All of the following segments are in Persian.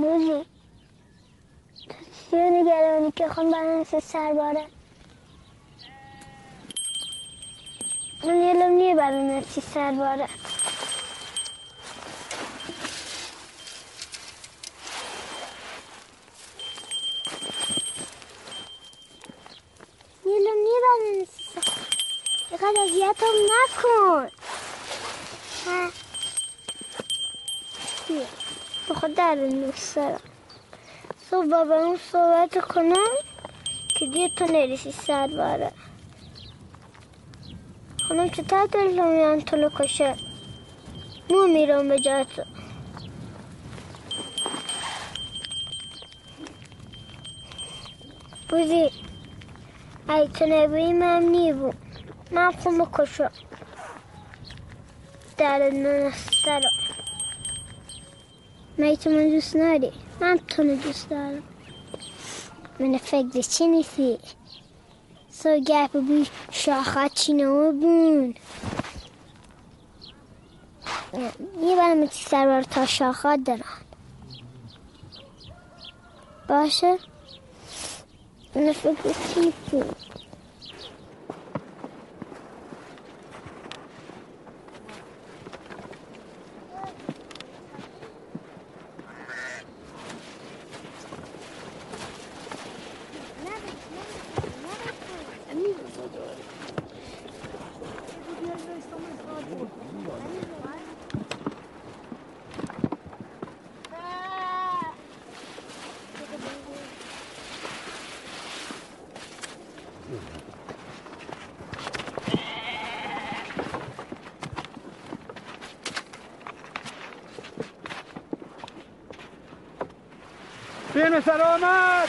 موجی تو چیه نگرانی که خون برنسه سرباره؟ من یلم نیه برنسی سرباره. یلم نیه برنسی سرباره. اگه اذیتم نکن. ها. به خود دارن نوسرا. صبح بابا اون صحبت کنم که دیگه تو نریسی سرباره. خانم چطور دلومیان تو لکشه مو میرم به جا تو بودی ای تو نبوی من نیبو من خون بکشو درد من سرم من ای تو من دوست ناری من تو ندوست دارم من فکر چی نیستی سو گپ بی شاخه چینو بون یه برم چی سربار تا شاخه دارم باشه من فکر چی بود بین سلامت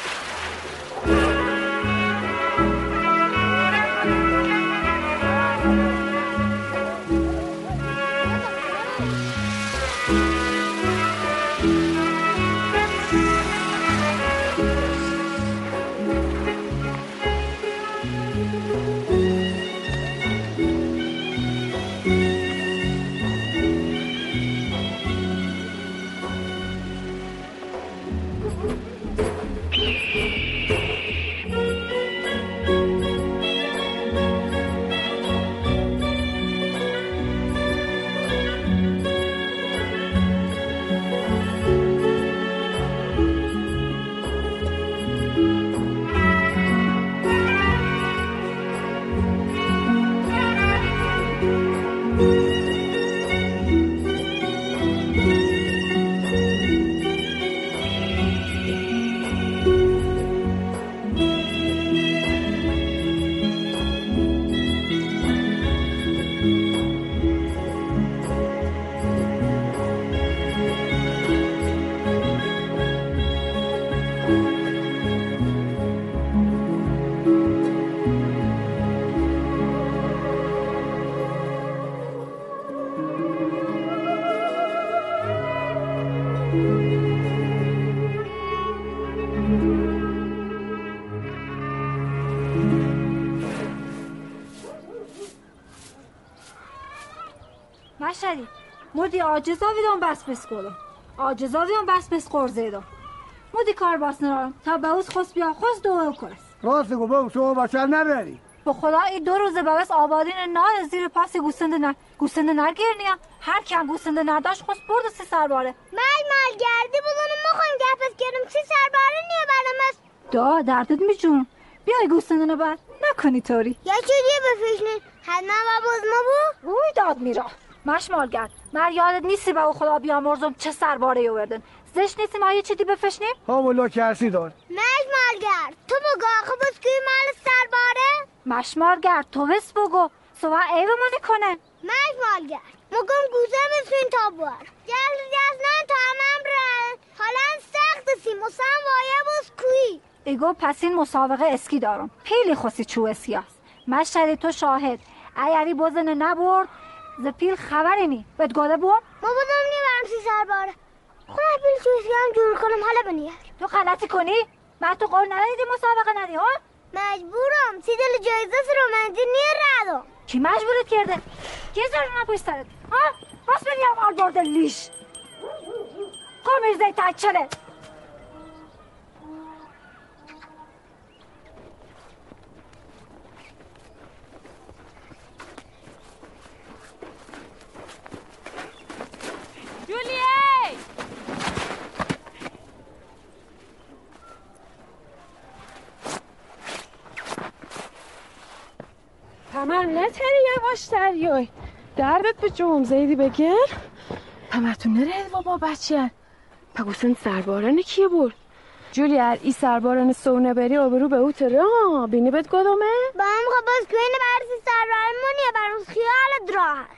مشهدی مردی آجزا ویدون بس بس کردم آجزا ویدون بس بس قرزیدم مردی کار بس نرارم تا به اوز خوز بیا خوز دوه کرس راست گو بابا شما بچه نبری به خدا این دو روز به بس آبادین نار زیر پاس گوسنده نر گوسنده نرگیر نیم هر کم گوسنده نرداش خوز برد سی سرباره مل گردی بودنم مخوایم گفت کردم سی سرباره نیه برمست دا دردت میجون بیای گوسنده نبر نکنی طوری یکی دیگه بفشنی حتما باباز ما بود اوی داد میرا مشمال گرد من یادت نیستی به خدا بیامرزم چه سرباره یو بردن زشت نیستی ما یه چی دی بفشنیم ها مولا کرسی دار مشمال گرد تو بگو آخه بسکوی مال سرباره مشمال گرد تو بس بگو سوا ایو ما نکنن مشمال گرد مگم گوزه بسکوین تا بار جلد نه تا همم رن حالا سخت سی مسام وایه بسکوی ایگو پس این مسابقه اسکی دارم پیلی خوسی چو اسکی هست مشهدی تو شاهد ایری بزنه نبرد ز پیل خبری نی بهت گاده بوم ما بودم نیبرم سی سرباره خونه پیل چویسی هم جور کنم حالا بنیر تو غلطی کنی؟ من تو قول ندیدی مسابقه ندی ها؟ مجبورم سی دل جایزه سی رومندی نیر ردم کی مجبورت کرده؟ کی زارو نپوش سرد؟ ها؟ راست بگیم آربارده لیش قومیر زی تکچله تمر نتری یواش تریای دردت به جوم زیدی بگر تمرتون نره بابا بچه هر پگوسن سربارانه کیه بر جولی هر ای سرباران سونه بری آبرو به اوت را بینی بد گدومه با هم خباز که اینه برسی سربارمونیه برون خیال راحت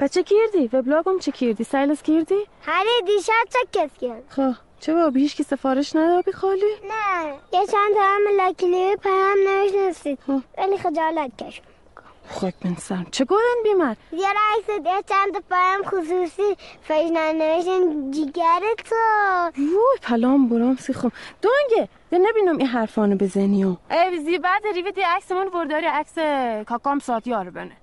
بچه کردی؟ وبلاگم چه کردی؟ سایلز کردی؟ هره دیشت چه کس کرد خواه چه بابی هیچ که سفارش ندابی خالی؟ نه یه چند تا هم لکلیوی پیام نمیشنستید ولی خجالت کشم خاک من سرم چه گودن بیمار؟ یه رکست یه چند تا پیام خصوصی فیشنه نمیشن جگرتو وای پلام برام سی خوم دونگه ده نبینم این حرفانو بزنیو ای زیبت ریویتی عکسمون برداری عکس کاکام ساتیارو بنه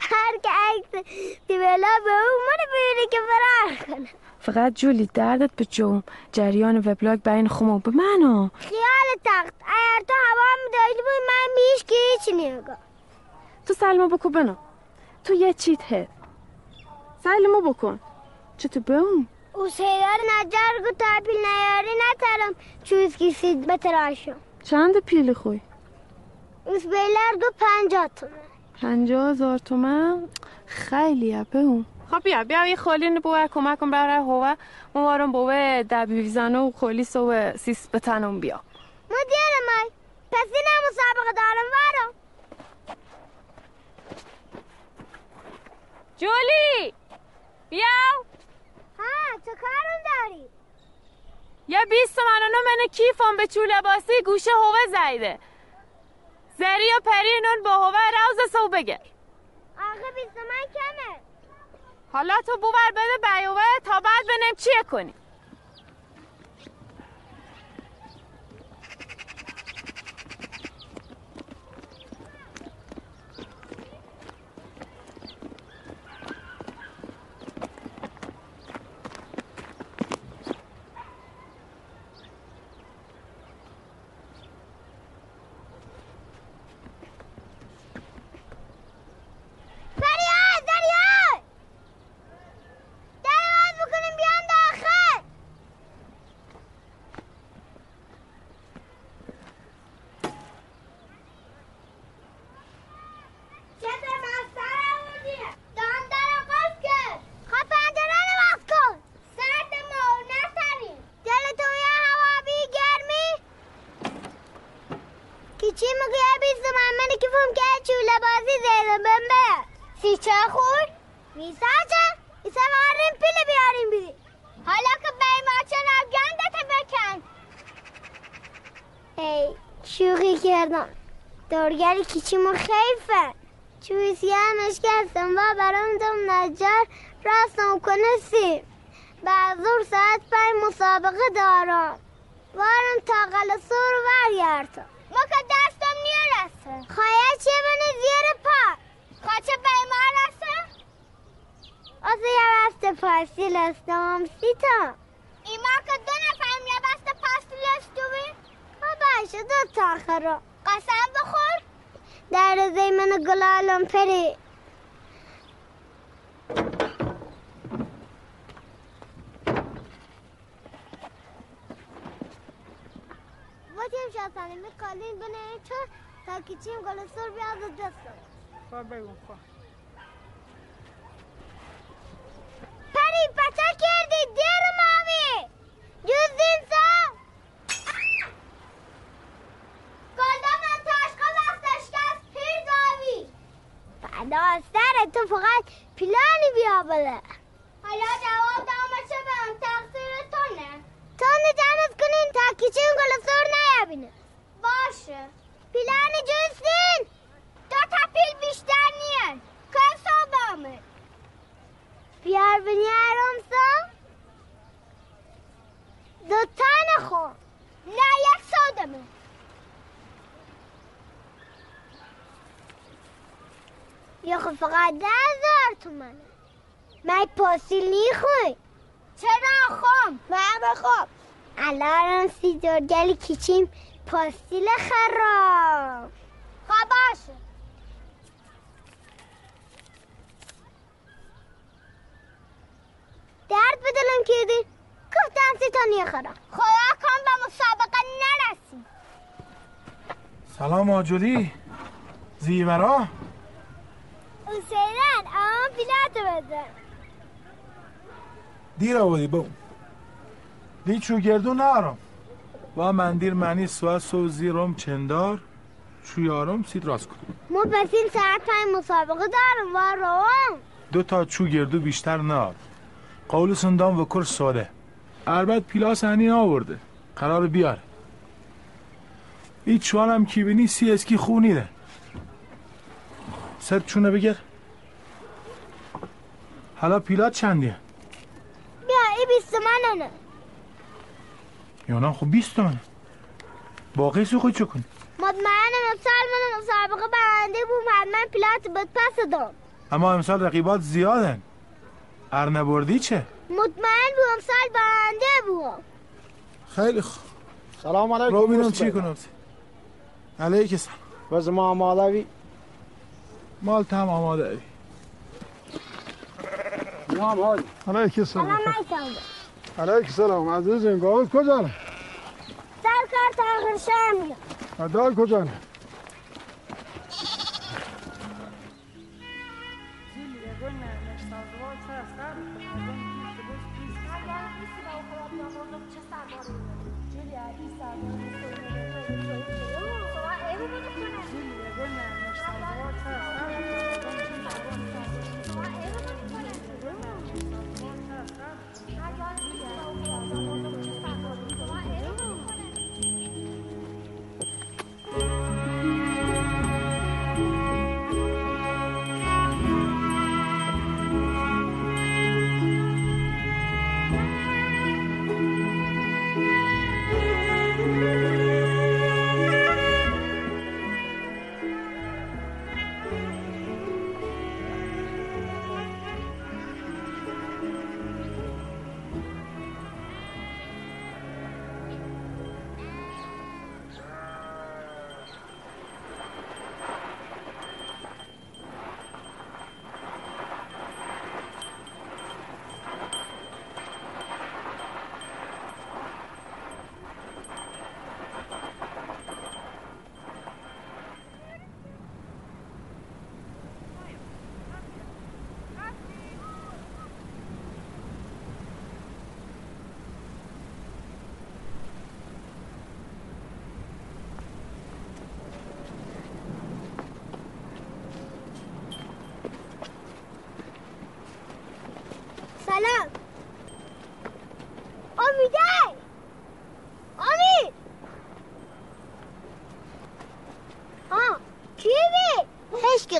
هر که عکس دیولا به اون منو بیره که فرار کنه فقط جولی دردت به جوم جریان وبلاگ بین خمو به منو خیال تخت اگر تو هوا میداشتی بود من بیش که هیچ نیگا تو سلمو بکن بنا تو یه چیت هست سلمو بکن چه تو بهم او سیدار نجار گو تا پیل نیاری نترم چوز کسی بتراشم چند پیل خوی؟ اوز بیلر گو 50 تومن 50,000 تومن؟ خیلیه به اون خب بیا یه خالین بوه کمکم برای هوه موارم بوه در بیویزانه و خالی سوه سیس بتنم بیا ما دیارم های پس اینه مسابقه دارم وارم جولی بیاو ها چه کارم داری؟ یه 20 تومنانو منه کیفم به چوله باسی گوشه هوه زایده زری و پرین اون با هوه روز سو بگر آخه 20 تومن کمه حالا تو بوبر بده بیوه تا بعد بنم چیه کنی دارگری کیچیمو خیفه چویسی همش کستم و برام دوم نجار راستم کنه سیم بعضور ساعت پای مسابقه دارم وارم تا قلصور وریارتم ما که دستم نیا رسته خواهی چه بنه زیر پا خواه چه بیمار رسته از یه بست پاسی لستم سیتا ایما که دو نفرم یه بست پاسی لستوی باشه دو تا خرا قسم بخور در روزه من گلالم پری بودیم شاستانیم کالین بنه این چون تا کچیم گل سور بیاد دستم خواه بگم خواه پری بچه کردی دیر مامی جوزین سا گلدامم تاشقا وقتش کس پیر داوی بعدا سر تو فقط پیلانی بیا بله حالا جواب دامه چه بهم تقصیر تونه تونه جمعت کنین تا کیچین گل سور نیبینه باشه پیلانی جوزین 2 تا پیل بیشتر نین که سو بامه بیار بینی هرم سو 2 تانه خور نه 1 سودمه یا خب فقط 10,000 تومنه من پاسیل نیخوی چرا خوام؟ من بخوام الان 30 درگل کیچیم پاسیل خرام خب باشه درد بدلم کردی؟ گفتم 30 تا خرام خدا کن به مسابقه نرسیم سلام آجولی زیورا حسینن آم بیلاتو بزن دیر آبادی با لیچو گردو نارم و من دیر منی سوه سو زیرم چندار چویارم سید راست کنم ما پس این ساعت پنج مسابقه دارم و روام دو تا چو گردو بیشتر نار قول سندان و کر ساده عربت پیلاس هنی آورده قرار بیاره این چوانم کی بینی سی اسکی خونیده سر چونه بگر حالا پیلات چندیه بیا ای 20 تومنه یانا خب 20 تومنه باقی سو خود چو کن مطمئنم امسال من مسابقه برنده بود من پیلات بد پس دام اما امسال رقیبات زیادن ارنبردی چه؟ مطمئن بود امسال برنده بود خیلی خوب سلام علیکم رو بینم چی کنم علیک سلام بز ما مالوی مال تم آماده ای نام حاج علیک سلام علیک سلام عزیزم گاوت کجانه؟ سر کار تا آخر شام میگم عدال کجانه؟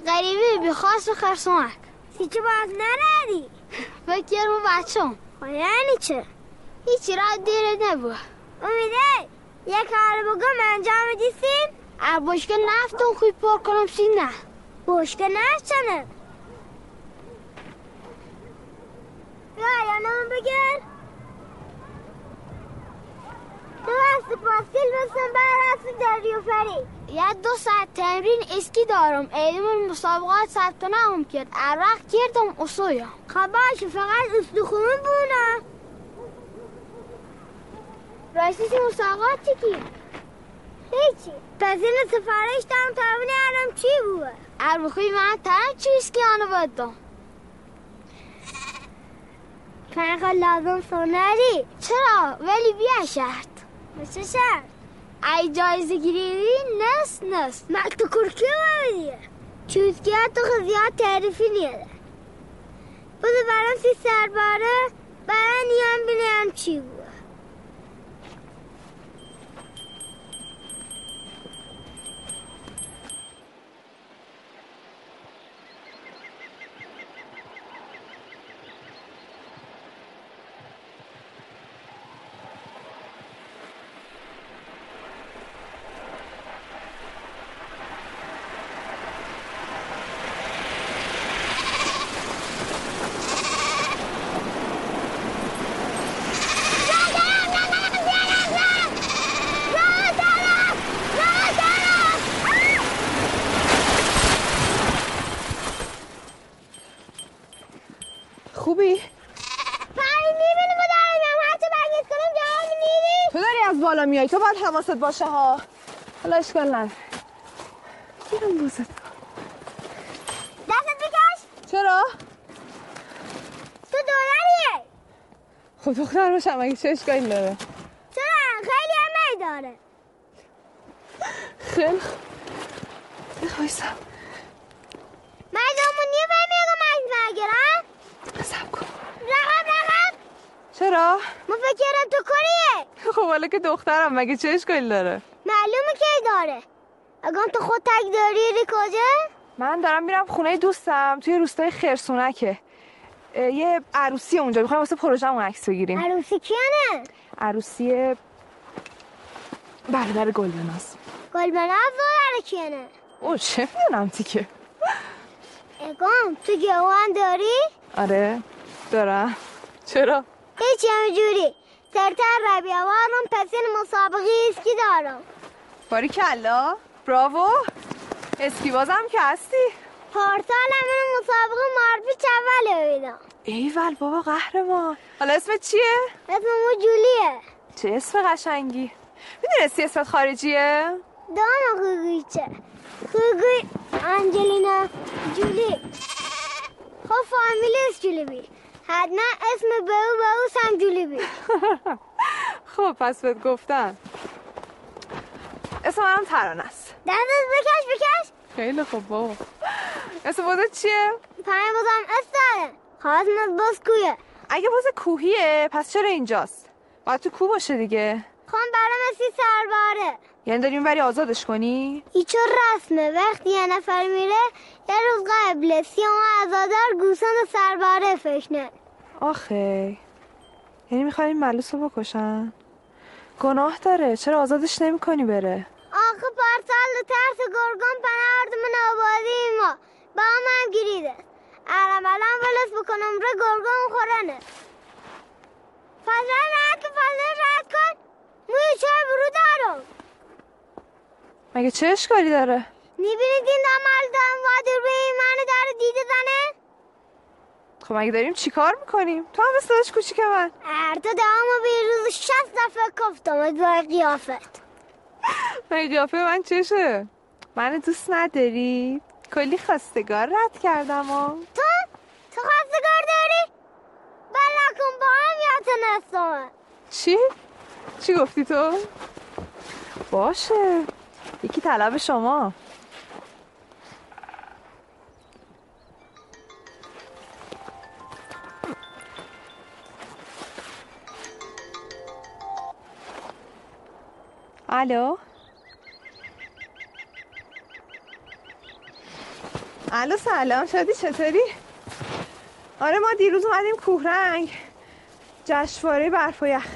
غریبی بخواست و خرسونک هیچی باز نردی بکیر با بچه هم یعنی چه؟ هیچی را دیره نبود امیده یک حال بگم انجام دیسین ار باشگه نفتون خوی پر کنم سینه باشگه نفت چنه یا یعنم بگر دو هستی پاسکل بسن بر هستی دریو فرید یه 2 ساعت تمرین اسکی دارم ایدمون مسابقات ثبت نام کرد عرق کردم اصویا خباش فقط استخون بونه رئیس مسابقات چی؟ هیچی پس این سفارش دارم تابونه عرم چی بوده؟ عربخوی من ترم چی اسکی آنو بدم فرقا لازم سونری چرا؟ ولی بیا شرط بچه شرط؟ ای جایزه گیری نست مکتو کرکی باردیه چوزگی ها تو خزیاد تعریفی نیده بوده برام 30 سرباره برای نیام بینیم چی بود میایی تو باید حواست باشه ها حالا اشکال نداره گیرم بوزت چرا؟ $2 خب دختر باشم اگه چه اشکالی داره؟ چرا؟ خیلی هم داره. خیلی خویستم مردمون نیه باید میگو مرد برگرم سب کن رقم چرا؟ ما فکرم تو کریه. خب حالا که دخترم مگه چه اشکالی داره؟ معلومه کی داره. اگه تو خود تک داری ری کجا؟ من دارم میرم خونه دوستم توی روستای خرسونکه. یه عروسی اونجا میخوایم واسه پروژه‌مون عکس بگیریم. عروسی کیانه؟ عروسی برادر گلبناز. گلبناز برادر کیانه؟ او چه میدونم دیگه. اگم تو جوان داری؟ آره دارم. چرا؟ هیچ همجوری سرتر ربیوانم پسین مسابقه اسکی دارم. باریکلا براو اسکیباز هم که هستی؟ پارسال همون مسابقه مارپیچ اول بیدم. ایول بابا قهرمان. حالا اسمت چیه؟ اسممو جولیه. چه اسم قشنگی. میدونستی اسمت خارجیه؟ دانا خوگویچه خوگوی انجلینا جولی. خب فامیل اسم جولی بی حتما اسم بهو سم جولی بی. خب پس بهت گفتن. اسم منم ترانه است. دستت بکش. خیلی خوب بابا. اسم بازه چیه؟ پنه بازم استاره. خواستم باز کویه. اگه باز کوهیه پس چرا اینجاست؟ باید تو کوه باشه دیگه. خان برام اسی سرباره. یعنی داریم ولی آزادش کنی؟ ایچو رسمه وقتی یه نفر میره یه روز قبل سیامو ازادار گوسند سرباره فشنه. آخه یعنی میخوایی ملوس رو بکشن؟ گناه داره. چرا آزادش نمی کنی بره؟ آخه پارسال دو ترس گرگان پناردمون آبادی ما با هم گریده عرم الان ولس بکنم رو گرگان خورنه. فضل راحت کن. موی چای برو دارم. مگه چه اشکالی داره؟ میبینید این دمال دارم وادر به ایمانه داره دیده زنه. خب مگه داریم چیکار میکنیم؟ تو هم مثلش کوچیکه من ارتا دامو به روز 6 دفعه کفت آمد با قیافت. مگه قیافه من چشه؟ منو دوست نداری؟ کلی خواستگار رد کردم و تو خواستگار داری؟ بلکن با هم یاد نستم. چی گفتی تو؟ باشه یکی طلب شما. الو سلام شادی چطوری؟ آره ما دیروز اومدیم کوهرنگ جشنواره برف و یخ.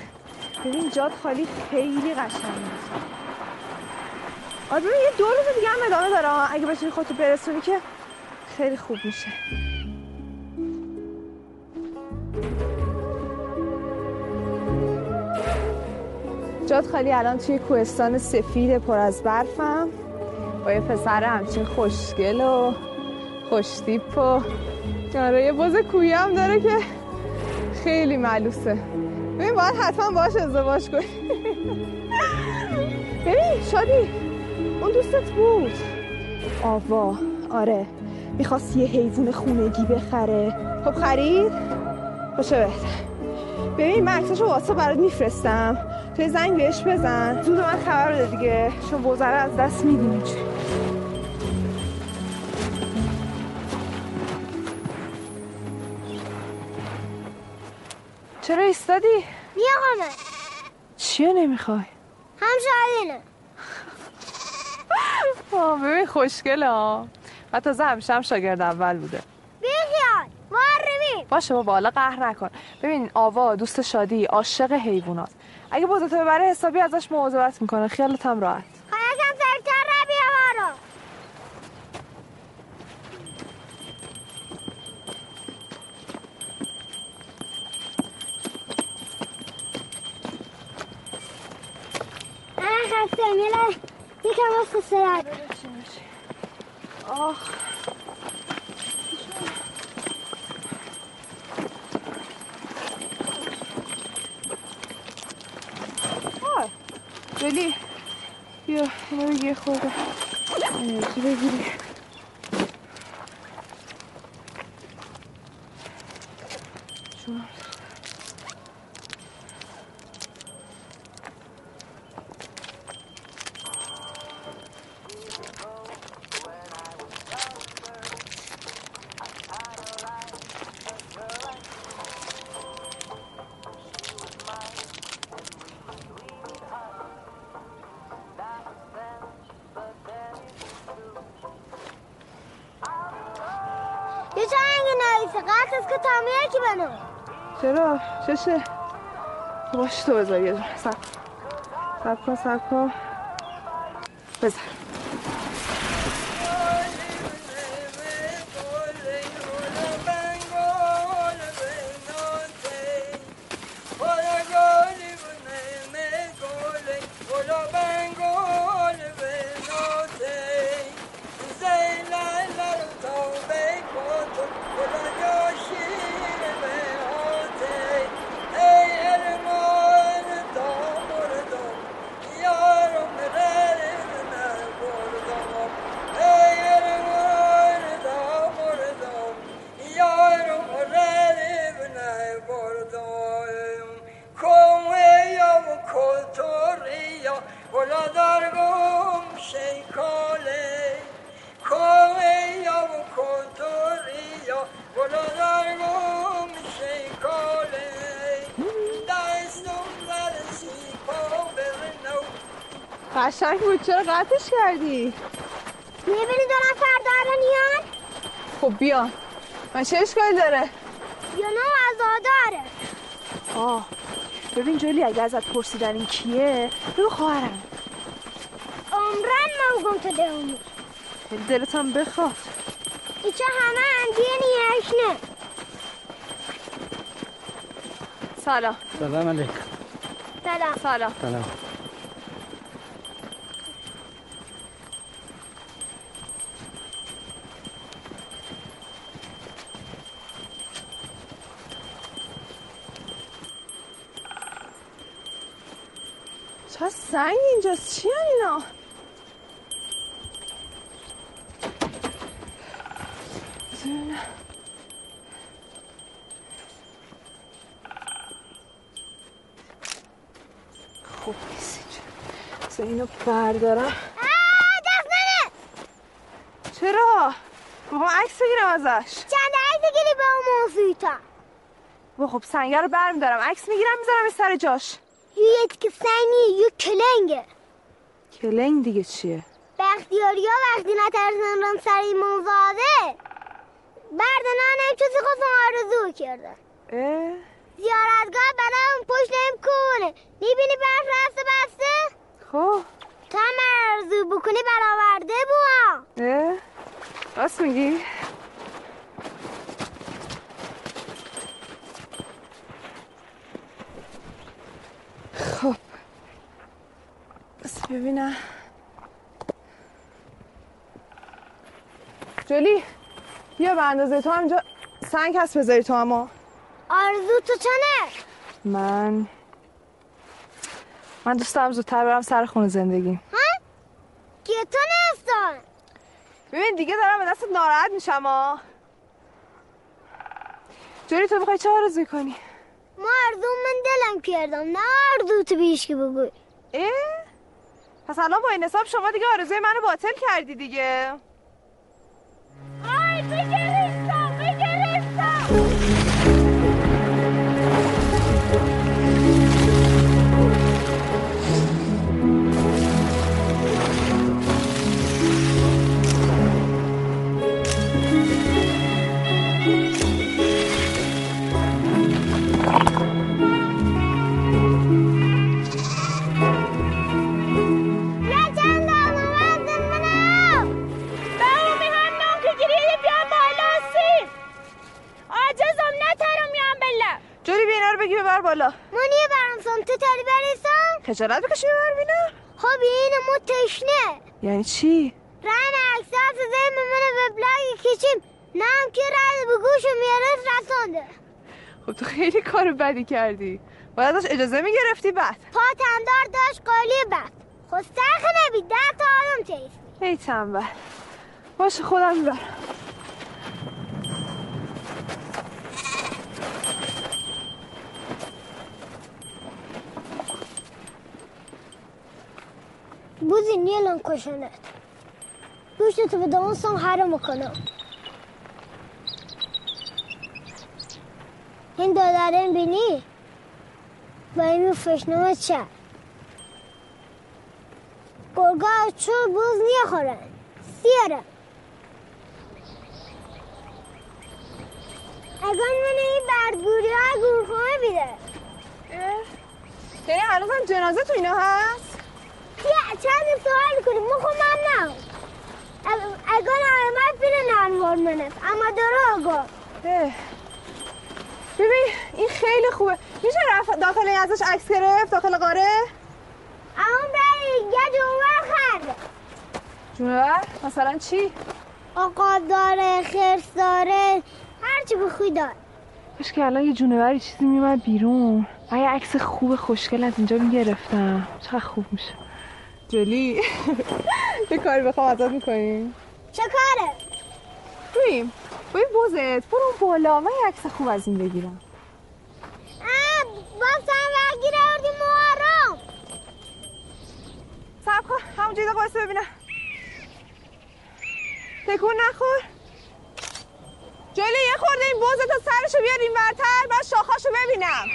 ببین جاد خالی خیلی قشنگه. آره ببین یه 2 روز دیگه هم ادامه داره. اگه بتونی خودتو برسونی که خیلی خوب میشه. جاد خالی الان توی کوهستان سفید پر از برفم با یه پسر همچین خوشگل و خوشتیپ و آره یه باز کویه هم داره که خیلی ملوسه. ببین باید حتما باش ازدواج کنی. ببین شادی اون دوستت بود آوا. آره میخواست یه حیوان خونگی بخره. خب خرید؟ باشه بهتر. ببین من عکساشو واسه برات میفرستم توی زنگ بهش بزن زود من خبر بده دیگه چون بزره از دست میدیم. چرا ایستادی؟ میخوام. چیه نمیخوای؟ هم شاید اینه. ببین خوشگله ها و تازه همیشه هم شاگرد اول بوده. باشه بابا حالا قهر نکن. ببین آوا دوست شادی عاشق حیوانات. اگه بزرگتو ببره حسابی ازش مواظبت میکنه. خیالت هم راحت. خیالم سرتر ربی هوا رو. آخ خسته میله یکم واسه سرعت. آخ جولی بیا اینو بگیر خورده انرژی بگیری. یه جنگ نریسه قطع از که تامیه کی بنام چرا؟ چشه؟ باش تو بذار یه جان سب کن بذار قشنگ بود چرا قطعش کردی؟ میبینی دارم فردا نیان؟ خب بیا من چه اشکالی داره؟ یا نه عزاداره آه ببین جولی اگه ازت پرسیدن این کیه؟ ببین خواهرم عمرن موگم تو ده عمر دلت هم بخواد ایچه همه اندیه نیهش نه سلام سلام علیکم سلام سلام سلام سنگ اینجاست چی هن اینا؟ خوب نیست اینجا بسه اینو بردارم آه دست ننه چرا؟ میخوام عکس بگیرم ازش چند عکس بگیری به اون موضوعی تا با خب سنگه رو برمیدارم عکس میگیرم میذارم سر جاش یه که سنگیه یه کلنگه کلنگ دیگه چیه؟ بختیاری ها وقتی نترسن رم سر این منزاده بردن ها نیم چوزی خود آرزو کردن اه؟ زیارتگاه بنام پشت نیم کنه میبینی برف رسته بسته؟ خب تا من آرزو بکنی برآورده بوام اه؟ راست میگی؟ خب بس ببینم جولی بیا به اندازه تو همینجا سنگ هست بذاری تو اما آرزو تو چنه؟ من دوستم زودتر برم سر خونه زندگیم ها؟ که تو نیستان ببین دیگه دارم به دستت ناراحت میشم ها جولی تو بخوای چه آرزوی کنی؟ ما آرزو من دلم کردم نه آرزو تو بیش که بگوی اه؟ پس الان با این حساب شما دیگه آرزوی منو باطل کردی دیگه آی بگریستم بالا منیه برامسان تو تاری برسم خجالت بکشی ببر بینم خب اینه مو تشنه یعنی چی؟ رن اکساس زیم منو به بلاگ کشیم نه هم که رد به گوش میارست رسانده خب تو خیلی کار بدی کردی باید داشت اجازه میگرفتی بعد پاتندار داشت قالی بعد خسترخ نبید ده تا آدم تیست ای تنبل باشه خودم میبرم بوزی نیلم کشنت گوشتو به دانسم حرم کنم این دادارن بینی بایم فشنمه چه گرگاه چور بوز نیخورن سیاره اگه منو این بردگوری ها گورخومه بیده. یعنی هنوز هم جنازه تو اینا هست؟ یه چند سوال میکنیم مخومم نه اگه نارمت بیره نانوار منف اما داره آگا ببین این خیلی خوبه. میشه رفت داخل این ازش عکس گرفت داخل قاره؟ اون برای یه جونور خرده. جونور؟ مثلا چی؟ آقاد داره، خرس داره، هرچی بخوی داره. باش که الان یه جونوری چیزی میمد بیرون و یه عکس خوب خوشگل از اینجا میگرفتم. چقدر خوب میشه. جولی یه کاری بخوام ازت میکنیم. چه کاره؟ رویم با این بوزت برو بالا من یه عکس خوب از این بگیرم. باستم وگیره اردی محرم صحب کن همون جیده قایسته ببینم. تکون نخور جولی یه خورده این بوزه تا سرشو بیار این ورتر بعد شاخاشو ببینم.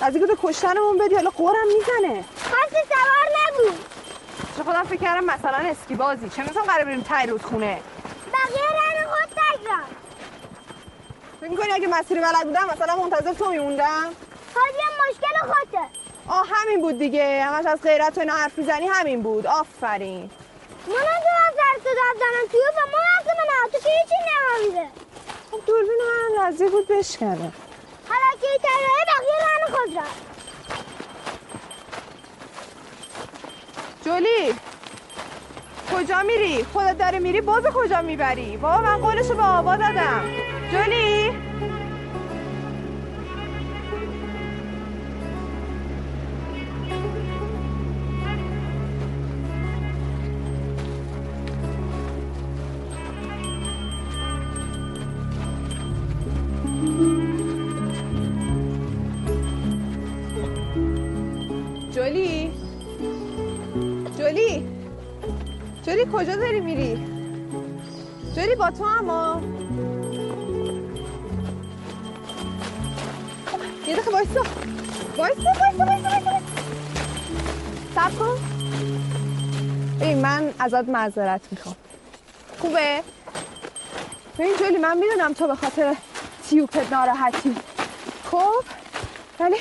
از اینکه به کشتنمون بدی حالا قورم میزنه. خواستی سوار نبود. چه خودم فکر کردم مثلا اسکیبازی چه مثلا قراره بریم ته رودخونه. بقیه رن خود تکرار. فکر می‌کنی اگه مسیر بلد بودم مثلا منتظر تو میموندم؟ حالا یه مشکل خودته. آه همین بود دیگه. همش از غیرت و اینا حرف می‌زنی همین بود. آفرین. منم تو سر دادم تو فهمم اصلا تو چی نمی‌میده. اون دوربین من راضی بود بشکنه. حالا که تایره بقیه من خود را. جولی کجا میری؟ خودت داره میری باز کجا میبری؟ بابا من قولشو به آبا دادم. جولی کجا داری میری؟ جولی با تو اما یه دقیقه بایستا صبر کن. ببین من ازت معذرت میخوام خوبه؟ ببین جولی من میدونم تو به خاطر تیوبت ناراحتی خب ولی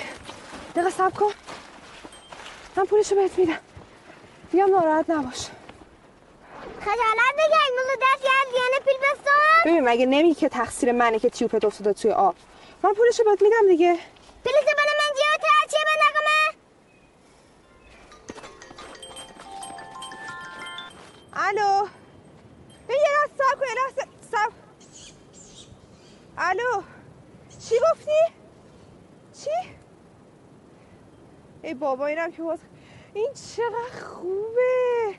دقیقه صبر کن من پولشو بهت میدم دیگه هم ناراحت نباش. خجالت بگه این موضوع دست یه دیانه پیل بستان؟ ببین مگه نمیگی که تقصیر منه که تیوبت افتاده توی آب. من پولشو بهت میدم دیگه. پولشو بله من جیوته چیه بندقه من؟ الو ببین یه لحظه صبر کن یه لحظه صبر. الو چی گفتی؟ چی؟ ای بابا اینم که باز این چقدر خوبه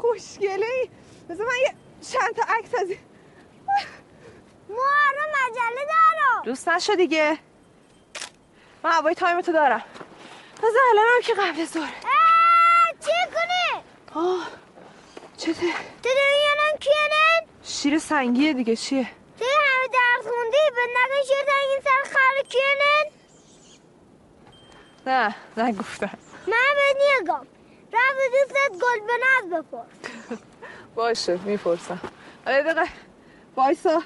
خوشگله ای مثلا من یه چند تا عکس از این محرم مجله دارم دوست نشو دیگه من هوای تایمتو دارم تازه الان هم که قبل زوره چی کنی؟ آه چته؟ تو دنیانم کیانن؟ شیر سنگیه دیگه چیه؟ توی همه درس خوندی به نگه شیر سنگی سر خر کیانن؟ نه گفتم من به نگم رفت دوستت گل به ناز بپرس باشه میپرسم. آره دقیقه وایسا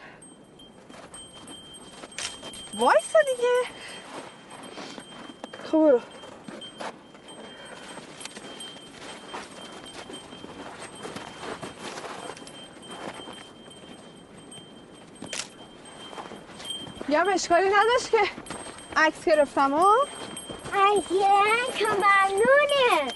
وایسا دیگه. خب برو. یا اشکالی نداشت که عکس گرفتم ها؟ عکس گرفتم ممنونه.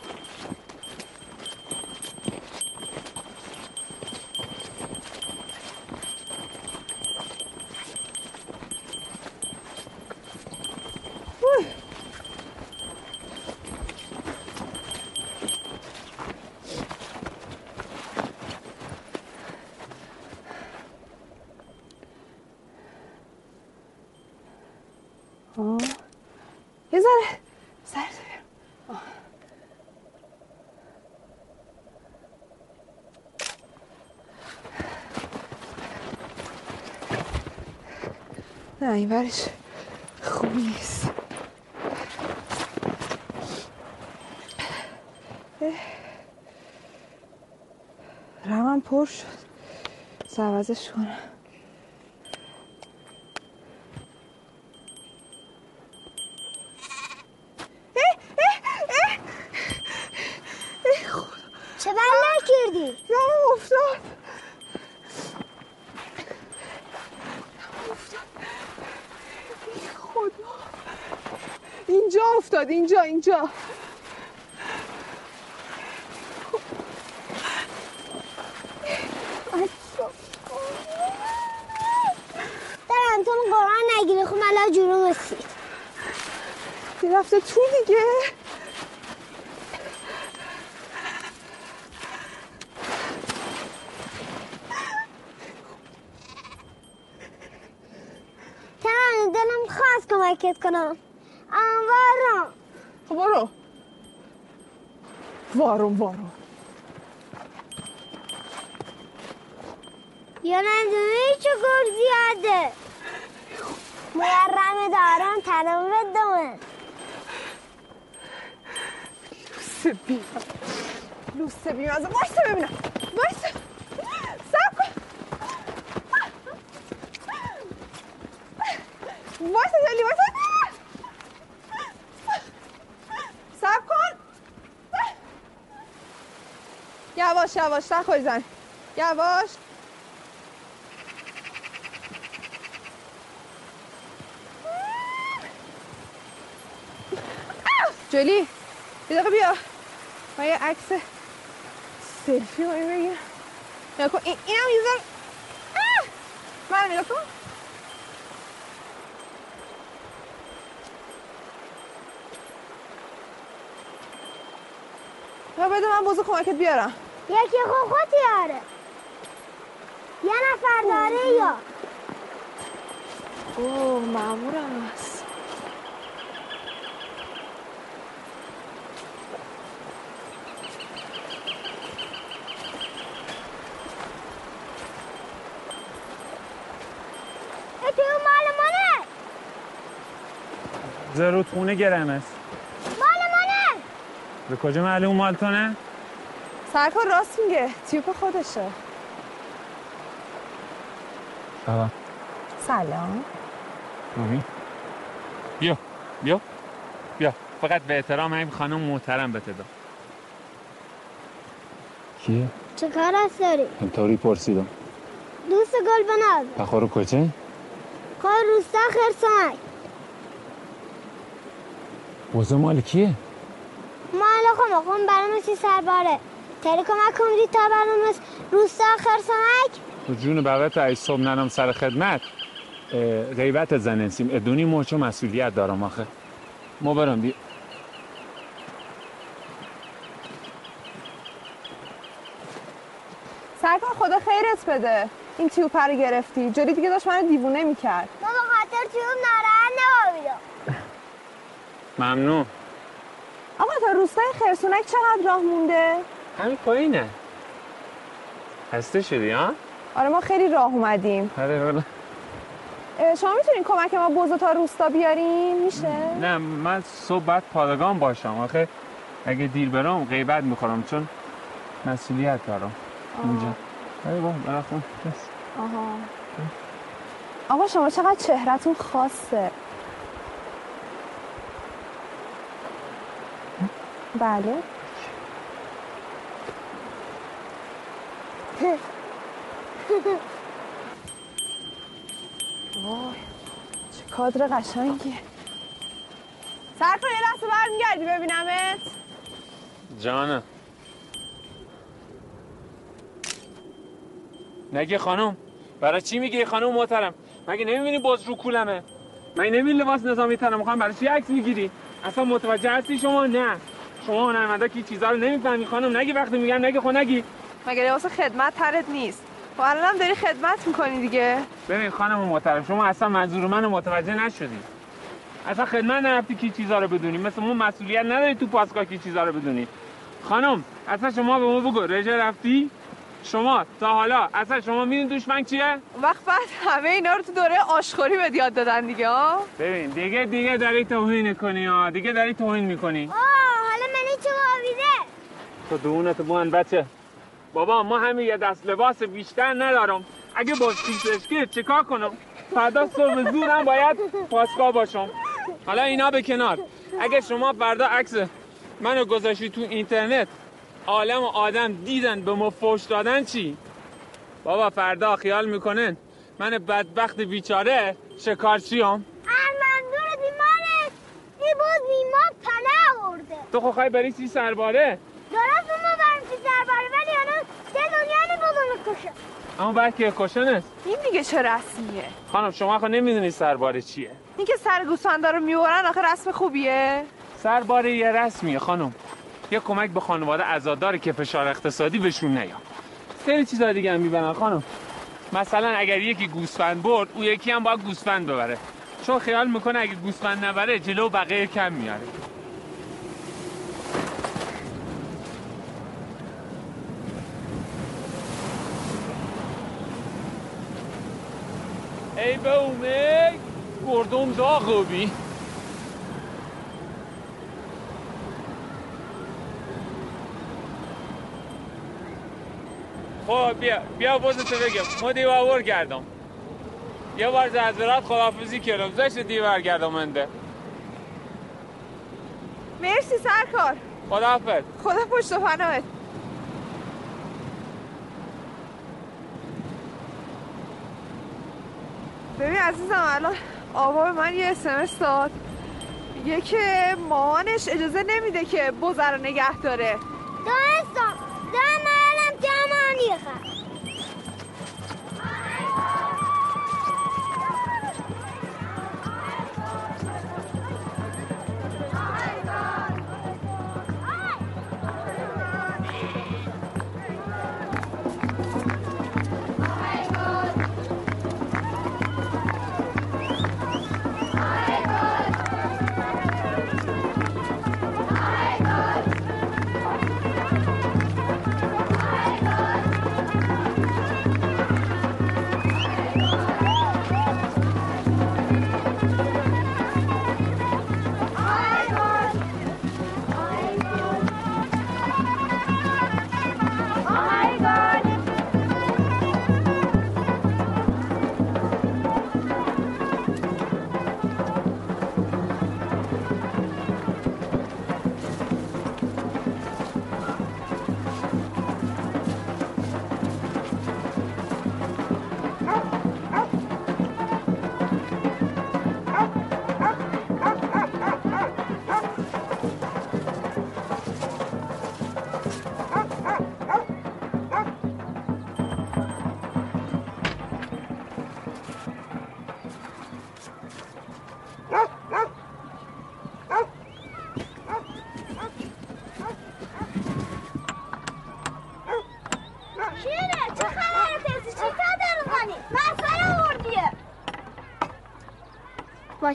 نه این برش خوب نیست. رمم پر شد. عوضش کنم. چه بر نکردی؟ رمم افتاد. اینجا افتاد، اینجا برم تو قرآن نگیری خب ملا جورو بسید رفته تو دیگه. تمام دلم خواست کمکت کنم. خب برو وارم یا نزمه چه گر زیاده میرم دارم تنم بدومه لوسه بیمه ازم باشته ببینم باشته سب کن باشته جلی باشته یواش تخوری زن یواش. جولی یه دقیقه بیا من یه عکس سلفی باید بگیرم. نگاه کن اینم یزن من نگاه کن. بده من بازو کمکت بیارم. یکی خود یاره یه نفر داره یا اوه مامورم هست. اتیو مال منه زرود خونه گرم است. مال منه به کجا معلوم مال تونه؟ سرکار راست میگه تیپ خودشه. سلام رومی بیا فقط به احترام این خانم محترم بته دام. کیه؟ چه کار هست داری؟ امتاری پرسیدم دوست گل بناد بخورو کچه؟ کار روستا خرسنگ وزه مال کیه؟ خون برامسی سرباره تری کمک کنید تا برامس روستا خرسنک تو جون بقیت ای صبح ننم سر خدمت غیبت زننسیم ادونی موچه مسئولیت دارم آخه ما برام دی سرکن خدا خیرت بده. این تیوب رو گرفتی جوری دیگه داشت منو دیوونه میکرد. ما به خاطر تیوب ناراحت نبودیم. ممنون. آقا تا روستای خرسونک چقدر راه مونده؟ همین پایینه. خسته شدی ها؟ آره ما خیلی راه اومدیم. آره شما میتونین کمک ما بوزو تا روستا بیارین؟ میشه؟ نه من صبح بعد پادگان باشم آخه اگه دیر برام غیبت میخورم چون مسئولیت دارم. اینجا. آره بابا رفتم. آها. آقا شما چقدر چهرهتون خاصه. بله. وای چه کادر قشنگیه. سرکو یه لحظه برمیگردی ببینمت. جانم. نگه خانم، برای چی میگی خانم محترم؟ مگه نمیبینی باز رو کولمه؟ مگه نمیبینی لباس نظامی تنم؟ میخوام برای چی عکس میگیری؟ اصلا متوجه هستی شما؟ نه. شما هنرمندا که چیزا رو نمیفهمی خانم. نگی وقتی میگن نگی خو نگی. مگه لباس خدمت ترت نیست؟ و الانم داری خدمت میکنی دیگه. ببین خانم محترم، شما اصلا منظور منو متوجه نشدی. اصلا خدمت نرفتی که چیزا رو بدونی. مثلا ما مسئولیت نداری تو پاسگاه که چیزا رو بدونی. خانم، اصلا شما به ما بگو رژه رفتی؟ شما تا حالا اصلا شما میدونی دشمن چیه؟ وقت بعد همه اینا رو تو دوره آشخوری به یاد دادن دیگه ها. ببین دیگه داری توهین کنی ها. دیگه داری توهین میکنی. حالا من چه آویزه؟ تو دونت بون بچه. بابا ما همین یه دست لباس بیشتر ندارم. اگه باز پیشش گیر چیکار کنم؟ فردا صبح زورم باید پاسگاه باشم. حالا اینا به کنار. اگه شما فردا عکس منو گذاشتی تو اینترنت، عالم و آدم دیدن به ما فوش دادن چی؟ بابا فردا خیال میکنن من بدبخت بیچاره شکارچی هم؟ ارمندور بیمارت یه بود بیمار پنه آورده. تو خوای بری سی سرباره؟ درست ما برم سی سرباره ولی هنوز سه دنیا نبودم کشن. اما بعد که کشنه؟ این دیگه چه رسمیه؟ خانم شما خود نمیدونی سرباره چیه؟ این که سر گوساندا رو میبرن آخه رسم خوبیه؟ سرباره یه رسمیه خانم. یه کمک به خانواده عزاداره که فشار اقتصادی بهشون نیاد. خیلی چیزا دیگه هم میبرن خانم. مثلا اگر یکی گوسفند برد، اون یکی هم باید گوسفند ببره. چون خیال میکنه اگه گوسفند نبره، جلو بقیه کم میاره. ای به اومه، گردم داغوبی. خب بیا بازتو بگم ما دیوار گردم یه بار زرزرات خداحافظی کردم زشت دیوار گردم انده مرسی سرکار خداحافظ خدا پشت و پناهت ببین عزیزم الان آبا من یه SMS داد میگه که مامانش اجازه نمیده که بزر رو نگه داره دانستم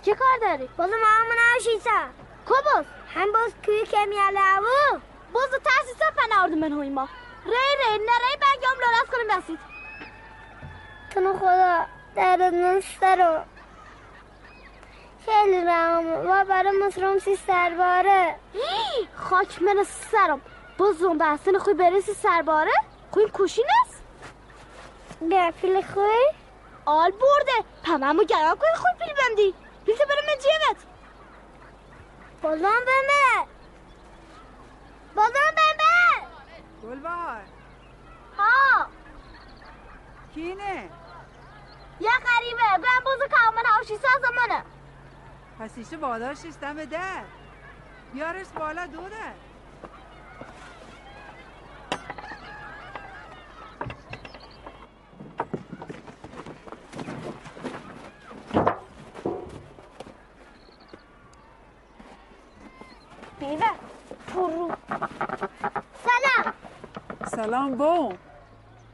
چه کار داری؟ بازو ماما نوشیسم کبوز هم باز کوی کمیاله او بازو تحسیسا فنارد من هایما ری نره برگام لالست کنم بسید تنو خدا دردن سرو خیلی رمو و برای مصروم سی سرباره خاک من سرم بازو بحثن خوی برسی سرباره؟ کویل کوشین است؟ بیا پیل خوی؟ آل برده پمه گرم کویل خوی پیل بندی پیل تا برم من جیبت بازم بمه بازم بمه گلبار ها کینه؟ یه قریبه برم بوزو کامن آشیسه از امانه پسیشه باداشتش دم در یارش بالا دو در بیوه پرو سلام سلام بوم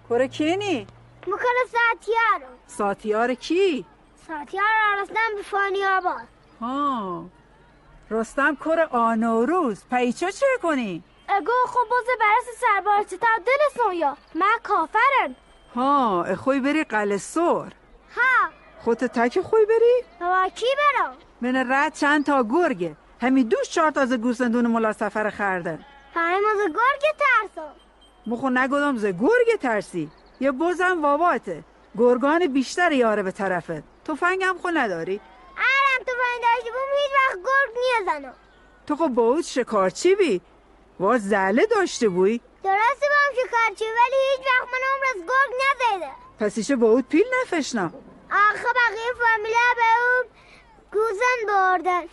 کره کینی؟ مکنه ساتیارو ساتیار کی؟ ساتیار رستم به فانی آباد ها رستم کره آنوروز پیچه چه کنی؟ اگه خوب بازه برس سربارچه تا دل سویا من کافرن ها خوی بری قلعه سور ها خودت تک خوی بری؟ با کی برم؟ من رد چند تا گرگه همین دوش چهار تازه گوسندون ملا سفر خردن همین از گرگ ترسم مخو نگودم ز گرگ ترسی یه بزم واباته گرگان بیشتر یاره به طرفت تفنگم خو نداری؟ ارم تفنگ داشتی بوم هیچ وقت گرگ نیزنم تو خب باود شکارچی بی؟ واز زله داشته بوی؟ درسته بام شکارچی ولی هیچ وقت من عمر از گرگ نزیده پسیشه باود پیل نفشنم آخه بقیه فامیله به اون گوزن باردن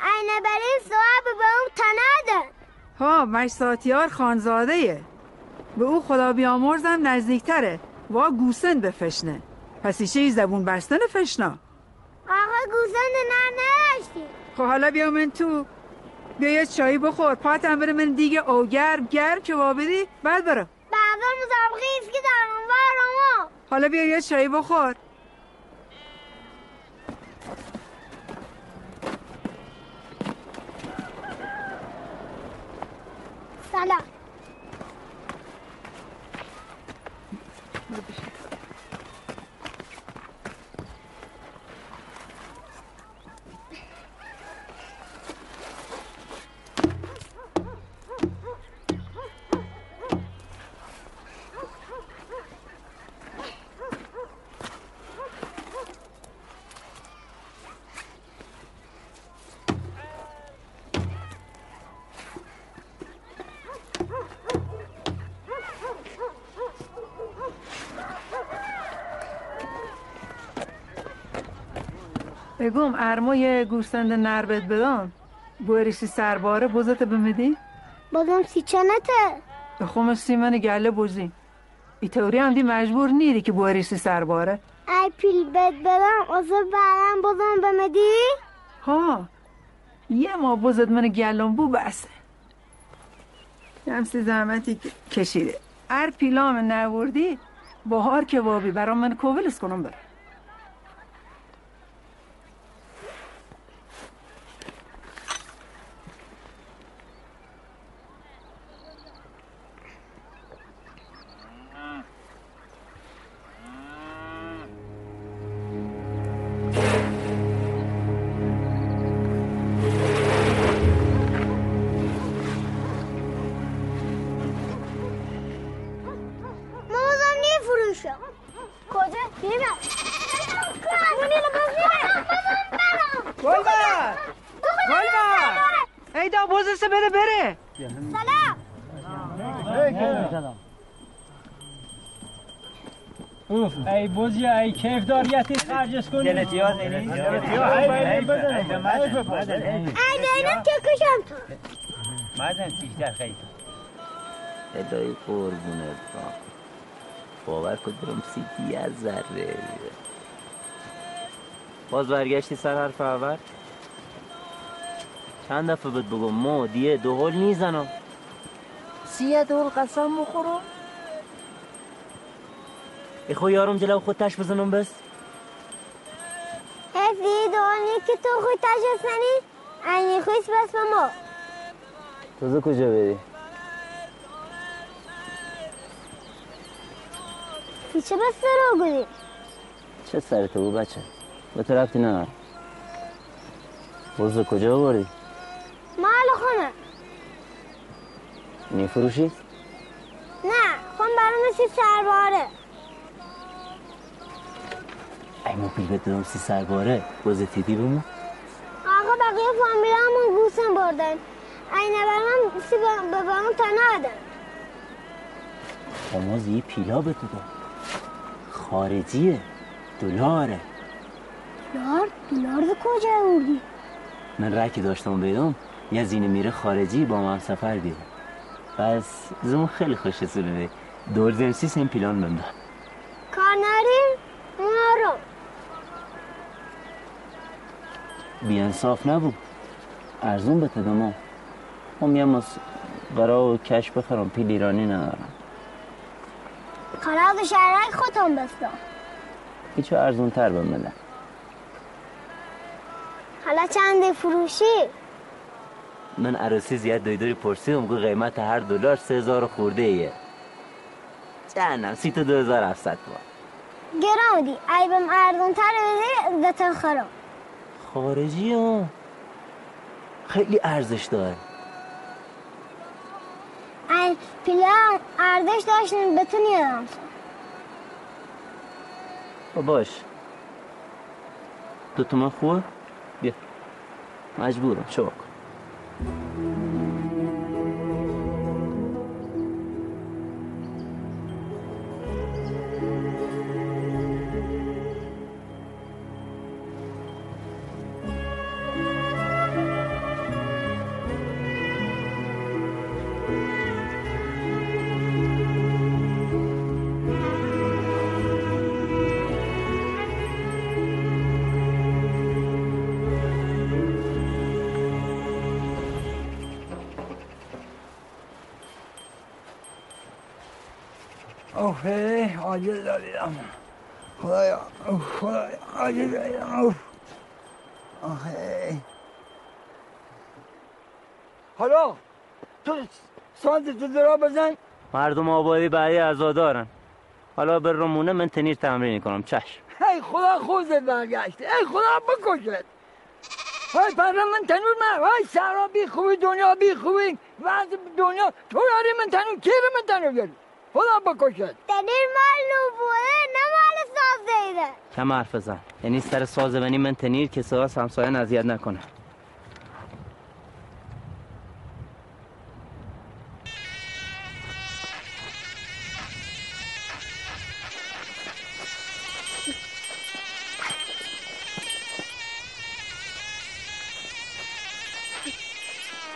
اینه برای صاحب به اون تنادن ها مش ساتیار خانزادهیه به او خدا بیامرزم نزدیکتره وا گوسن به فشنه پسیشه ای زبون بستن فشنا آقا گوسن نه نداشتی خب حالا بیا من تو بیا یه چایی بخور پاتم بره من دیگه او گرب گرب که وابدی بعد برم بعدا مسابقه ایست که در اونور حالا بیا یه چایی بخور سلام بگم ارمای گوسند نربت بدان بوریشی سرباره بزت بمیدی؟ بازم سی چنته بخوم سی من گله بزی ای توری هم دی مجبور نیری که بوریشی سرباره ای پیل بد بدم از برم بازم بمیدی؟ ها یه ما بزت من گلم بو بسه یمسی زحمتی کشیده ار پیلام نوردی بهار که وابی برام من کوولس کنم برم ای بوزی ای کیف داریتی خرجش کنی گلتیاز اینی ای بزنم ای دینم چکشم تو مزن تیشتر خیلی ادای قربونت با باور کدوم سیدی از ذره باز برگشتی سر حرف اول چند دفعه بهت بگم ما دیه دوهل نیزنم سیه دوهل قسم بخورم اخو یارم جلو خود تش بزنم بس هفی دانی که تو خود تش بزنی اینی خویست بس به ما تازه کجا بری؟ تی چه بس سر آگودی؟ چه سر تو بچه؟ به تو رفتی نه بازه کجا باری؟ مال خونه نیفروشی؟ نه خون برای سی سرباره. ایمو پیگه دادم 300 باره بازه تیدی بمون. آقا بقیه فامیل همون گوسم بردن. اینه برمون سی ببرمون تنه آدم. خاماز یه پیلا به تو با. خارجیه. دلاره. دلار؟ دلار به کجا آوردی؟ من رکی داشتم بیدم. یه زینه میره خارجی با من سفر بیدم. بس زمان خیلی خوشه سلوه. دور زمسیس هم پیلان بمدن. کار نریم؟ اونا رو بیانصاف نبود ارزون بته دما هم یم از قرار و کش بخرم پیل ایرانی ندارم قرار به شهرک خودم بستم هیچو ارزون تر بمدن حالا چند فروشی؟ من عروسی زیاد دایداری پرسیدم که قیمت هر دلار 3000 خورده ایه جهنم 32,700 تومان گرام دی، ایبم ارزون تر بده دتا خرم خارجی ها خیلی ارزش داره این پیلان ارزش داشتن بتونی آدم باش 2 تومان خوب بیا مجبورم شو کن عاجل داریدم خدایا خدایا عاجل داریدم آخه حالا تو ساند تو درا بزن مردم آبادی برای عزادارن حالا بر رمونه من تنیر تمرین کنم چشم ای خدا خوزت برگشت ای خدا بکشت های پرم من تنور من های سهرا بی خوبی دنیا بی خوبی وضع دنیا تو یاری من تنور کیر من تنور گرد خدا بکشت تنیر مال نوبوده نه مال ساز دیده کم حرف زن یعنی سر ساز بنی من تنیر که ساز همسایه نزید نکنه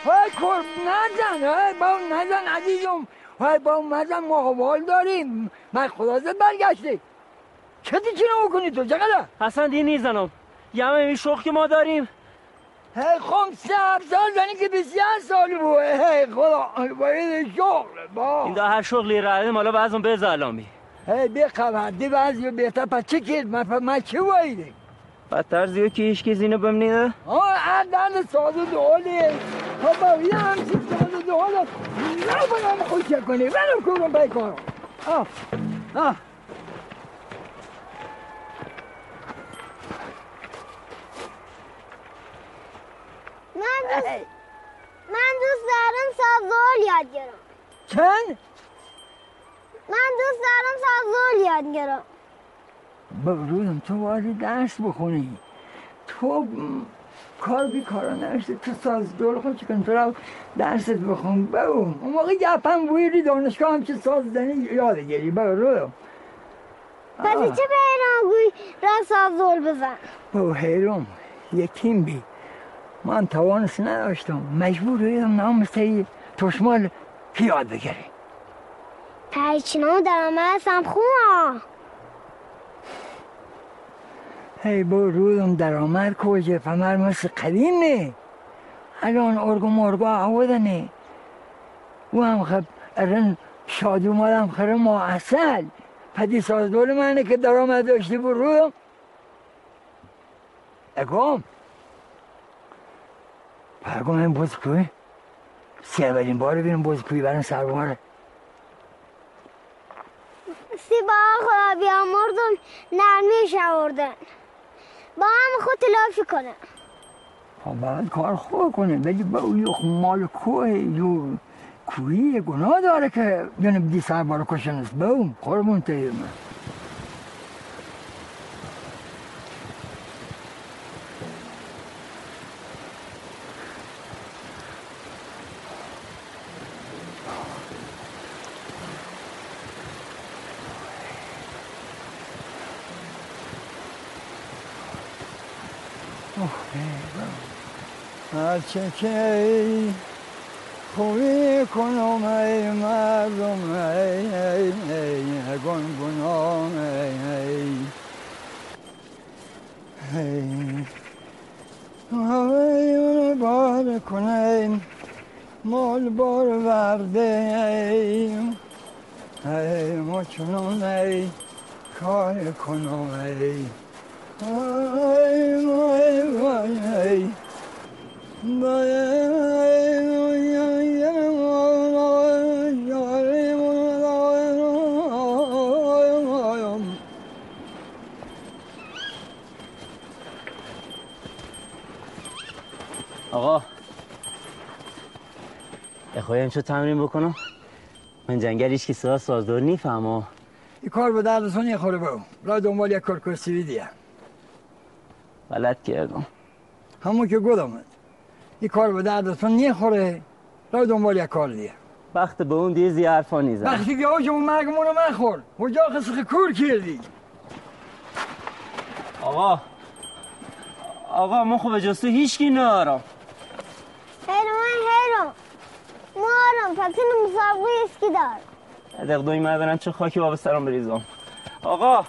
های کرب نزن های باون نزن عزیزم های با اون مزن محوال داریم من خدازت برگشتی چه دیچی نمو کنی تو چقدر؟ اصلا دی نیزنم یه همه این شوخ که ما داریم هی خم 3 سال زنی که 21 سالی بود هی خدا باید شغل با این دا هر شغلی رایدیم حالا بعضم بزرلامی هی بی قبردی بعضی بهتر پس چه کرد من چه بایدیم بدتر زیو که هیچکی زینو بمنیده آه هر درد ساز و دواله بابا یه همچین ساز و دواله منو باید خوش کنی منو کنم بای کارم آه آه من دوست دارم ساز و دول یاد گرم چند؟ من دوست دارم ساز و دول یاد گرم ببرودم تو باید درس بخونی تو کار بی کارا نشته تو ساز دول خود چکن تو رو درست بخون ببو اون موقع گپم بویری دانشگاه هم که ساز دنی یاده گیری ببرودم پس چه به ایرانگوی را ساز دول بزن ببو حیرم یکیم بی من توانش نداشتم مجبور رویدم نامسته تشمال که یاد بگیری پایچنام درامه هستم خواه هی با رودم درآمد کجه فمر مثل قدیم نه الان ارگو مرگو عوضه نه او هم خب ارن شادی اومدم خره ما اصل پدی ساز دول منه که درآمد داشتی با رودم اگام پرگم این بزکوی سی اولین باره بیرم بزکوی برم سرباره سی با خدا بیامردم نرمی شوردن با هم خود تلافی کنه باید کار خوب کنه ولی با اون یک مال کوه کویی گناه داره که بیانیم دی سر بارو کشنس باوم قربون تیمه. چکی خوبی کنم ای مردم ای گنگنام ای هوایون بار کنم مال بار ورده ای مچنون ای کار کنم ای آقا اخویم چه تمرین بکنم؟ من جنگل هیچ کسی سازدار نیفهمم. این کار به دردتون نخوره برو. را دنبال یک کارکرسی ویدیه. غلط کردم. همون که گفتم. این کار به دردتون نخوره، را دنبال یک کار دیگه. وقت به اون دیزی حرفا نیزن. وقتی که آجمون مرگمون رو مخور. اونجا خسخ کور کردی. آقا من خوب جستو هیچکی ندارم. من هرم فکر مسابقه اسکی دارم. دقیق دوی من برم چه خاکی باب سرم بریزم. آقا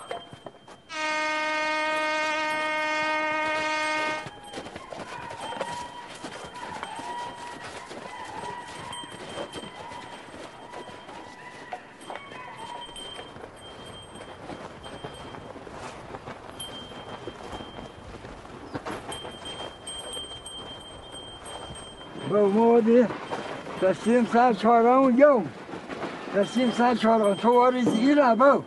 مودی دستیم سر چهاران گم دستیم سر چهاران تو واری زیره باو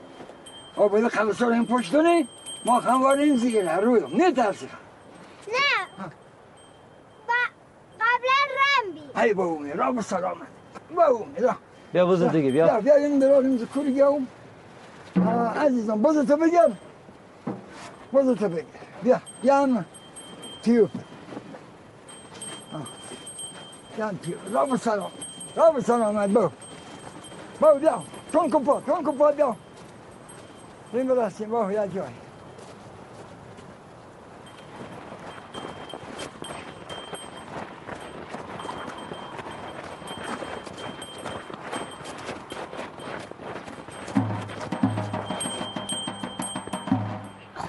آباید خلصار این پشتونه ما خموار این زیره رویم نه ترسی خم نه قبلا رم بی ای باو می را بسلامت باو می را بیا بزر دیگه بیا این دراریم زکوری گم عزیزم بزر تو بگر بیا همه تیوب رابط سلام آمد باو بیا تون کپا بیا ریم برستیم باو یک جای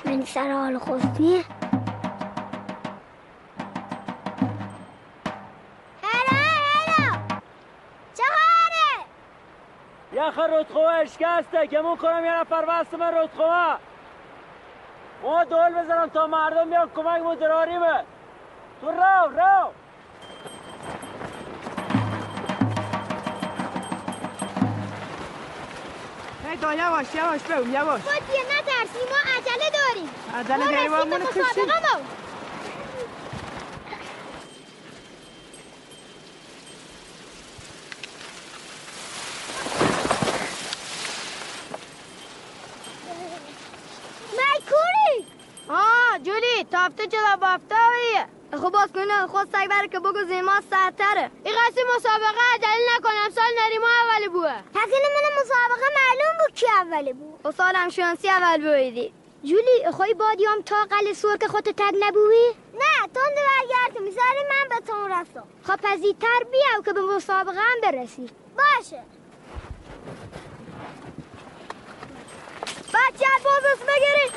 خونه سر حال خوشتیه رودخوه اشکسته که من کنم یه نفر وسته من رودخوه ما دول بزنم تا مردم بیان کمک ما دراریمه تو رو هیدا یواش بگم یواش خودیه نترسی ما عجله داریم ما رسیم به مسابقه ما تافته جلا بافته هایی خب باز کنه خود سگ بره که بگو زیما سرتره این قصی مسابقه عجلی نکنم سال نری ما اولی بوه تقیل من مسابقه معلوم بود که اولی بود و سال هم شانسی اول بایدی جولی اخوی بادی هم تا قل سور که خودت تد نبوی؟ نه تون دو برگردم میذاری من به تون رفتم خب پزیدتر بیاو که به مسابقه هم برسی باشه بچه بازش بگیری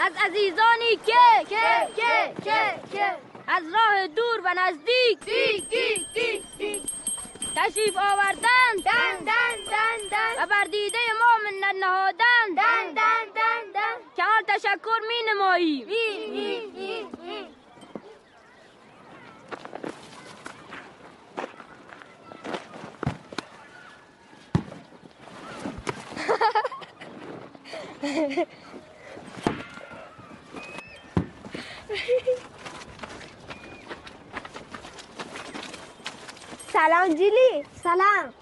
از عزیزانی که از راه دور و نزدیک تشریف آوردن و بر دیده ما منت نهادن که هر تشکر می نماییم. سلام جیلی. سلام.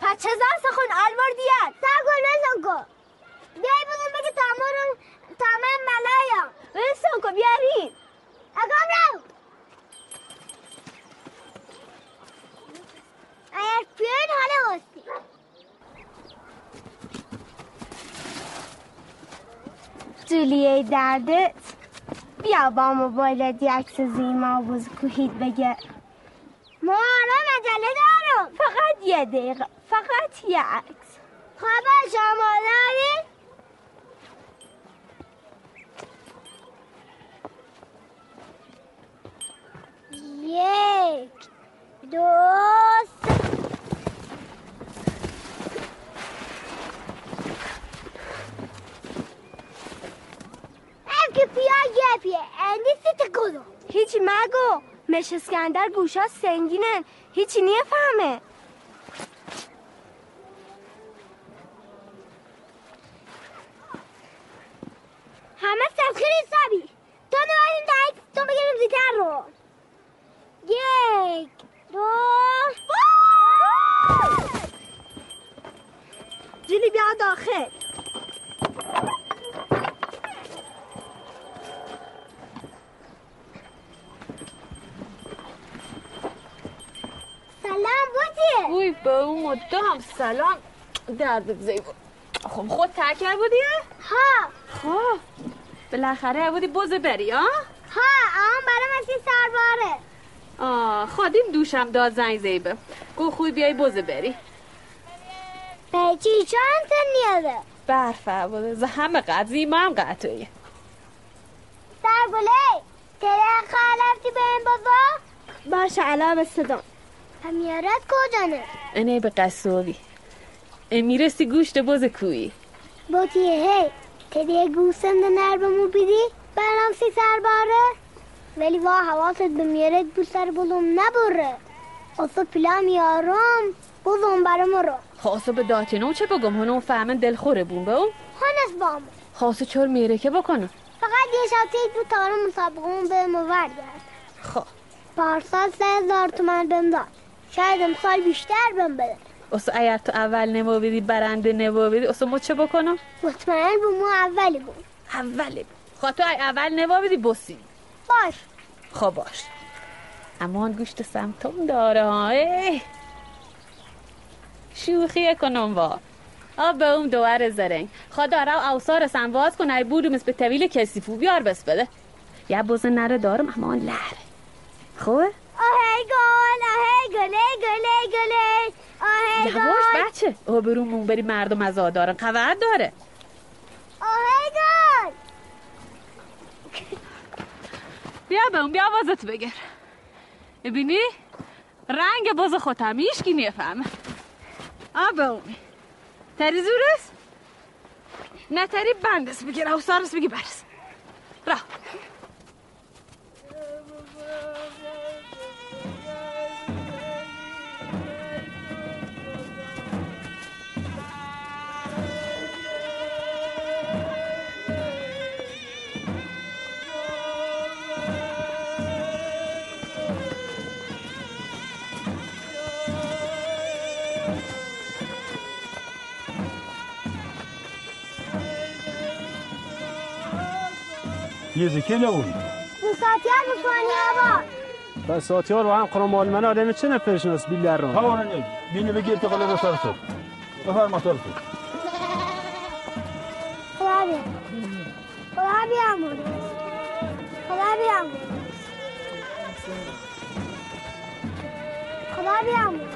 پچه زن سخون آلمار دیگر سگو نزنگو بیایی بگم بگه تامورم تامه ملایم نزنگو بیاری اگام رو ایر پیون حاله هستی جولیه دردت بیا با موبایلت یک سزی ما بزکوهید بگه ما الان عجله دارم. فقط یه دقیقه، فقط یه عکس. خبر شما داری؟ یک دو سه. اگه پیه اندیسی تگوزو. هیچ مگو. مش اسکندر گوشا سنگینن هیچی نیه فهمه. همه سبخیر حسابی تو نوازیم تا ایک تو بگیریم زیتر رو یک دو جیلی بیا داخل. اوی به اون مده هم سلام دردت زیبا خب خود تکر بودی؟ ها خب بالاخره بودی بوزه بری ها؟ ها آم برام اسی سرباره آه خادیم دوشم داد زنگ زیبه گو خوی بیای بوزه بری به چی چند تا نیاده؟ برفه بوده زهم قدزی ما هم قطعیه سرگوله تره خالفتی به این بابا؟ باشه علام صدام همیارت کجانه؟ اینه به قصوبی میرسی گوشت باز کوی با تیه هی تیه گوستند نربمو بیدی برام سی سر باره ولی وا حواست به میارت بود سر بلوم نبره اصلا پلام یارم بزن برام رو خواستا به داتینو چه بگم هنو فهمن دلخوره بون به اون؟ هنس بامو خواستا چور میره که بکنم؟ فقط یه شب تیه دو تارم مسابقون به مورد خب پارسال 3,000 تومن بمداد شاید امسال بیشتر بهم بده اصلا اگر تو اول نمو بدی برنده نمو بدی اصلا ما چه بکنم؟ مطمئن با ما اولی بود اولی بود خب تو اول نمو بدی بسی باش خب باش امان گوشت سمتم داره ها شوخی کنم با آب به اون دوار زرنگ خب داره اوصار سنواز کن ای بودو مثل طویل کسیفو بیار بس بده یه بزن نره دارم امان لهره خوبه؟ آهی گل آهی گله گله گله آهی گل یواش بچه آبرومون بری مردم از آدارن قوت داره آهی گل بیا به اون بیا بازت بگر ببینی رنگ باز خودم هیشکی نفهمه آه به اون تری زورس نه تری بندس بگر او سارس بگی برس را یزکی لون بساتیار مفانی آباد بساتیار و هم قرمال من آدم چه نپرشنست بیلر رو هاورن یک بینی بگیر تقاله بسار تو بفر مطار تو خدا بیا خدا بیا مورد خدا بیا مورد خدا بیا مورد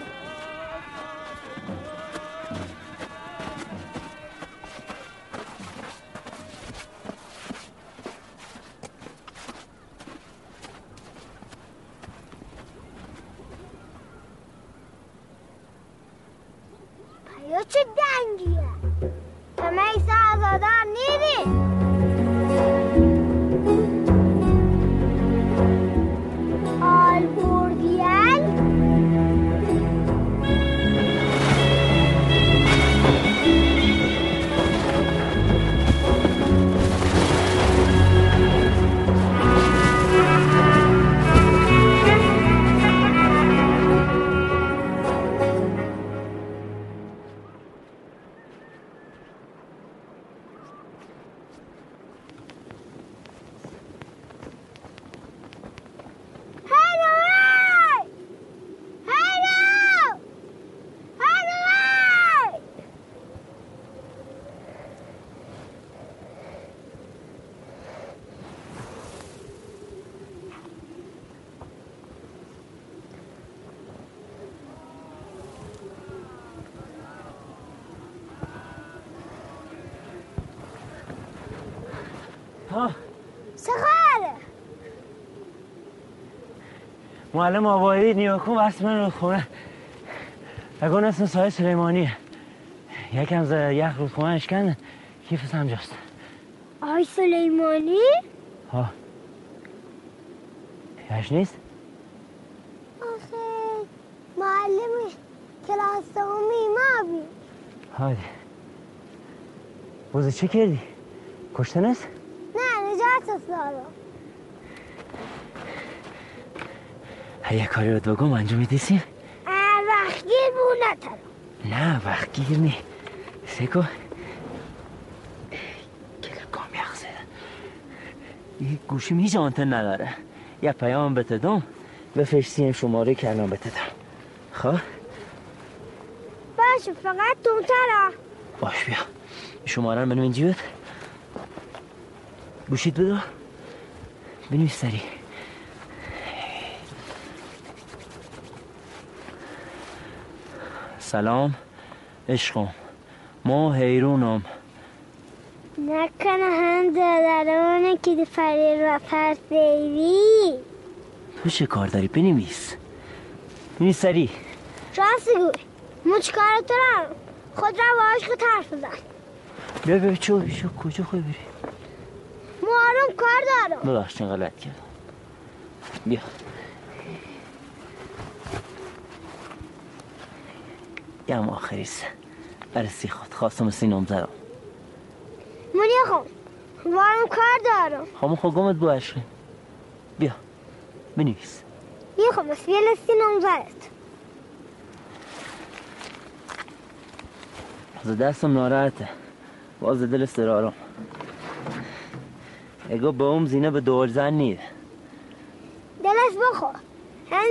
معلم آبادی نیاکو بست من رو خونه اگه اسم سایه سلیمانیه یکم ز یخ رو خونه اشکن کیفت هم جاست آی سلیمانی؟ ها یهش نیست؟ آخه معلم کلاس دومی ما بود هادی بوزو چه کردی؟ کشتنت؟ نه نجاتت دارم یه کاری رو بگم انجام دیسیم؟ وقتگیر بو نه وقتگیر نی سکو کلم کام یخ زدن این گوشیم هیچ آنتن نداره یه پیام بتدم به فشتیم شماره که الان بتدم خواه؟ باشه فقط تونتره باش بیا شماره منو اینجی بود گوشیت بده بنویس سریع سلام عشقم ما حیرونم نکنه هم دادرانه که فریر و فرد بیوی تو چه کار داری بنویس بنویس سری راست گوی من چه کار دارم خود را با عشق طرف بزن بیا بیا چو بیا کجا خواهی بری معارم کار دارم ببخش چون غلط کردم بیا یه هم آخریست برسی خود خواستم سینام زدم منی خون وارم کار دارم خامو خود گمت بو عشقیم بیا بنویس یه خون بس بیل سینام زدت از دستم ناراحته باز دل استرارم اگه با اون زینه به دور زن نیده دلش بخور هم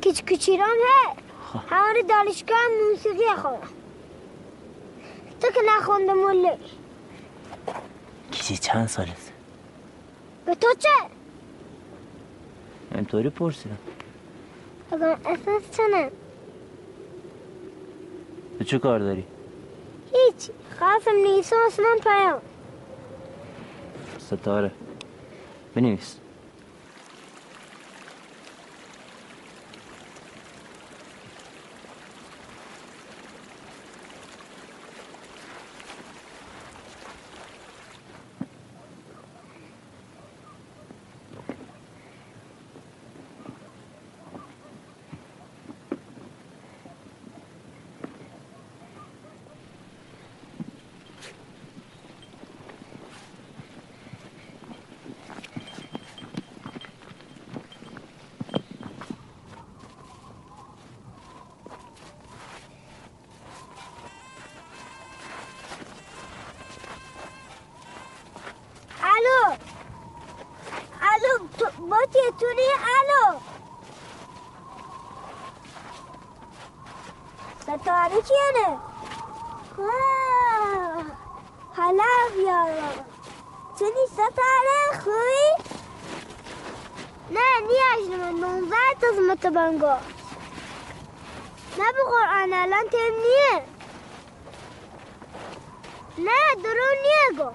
کچ کچیران هست همون دانشگاه موسیقی خواهم تو که نخونده مولی کسی چند سالت؟ به تو چه؟ اینطوری پرسیدم اگه اساس چنم تو چه کار داری؟ هیچی خواستم لیسانس من پیام ستاره بنویس ستاره کیانه؟ حالا بیارم چونی ستاره خوی؟ نه نیاش من منزد از متبانگو نه به قرآن الان تم نیه نه درون نیه گو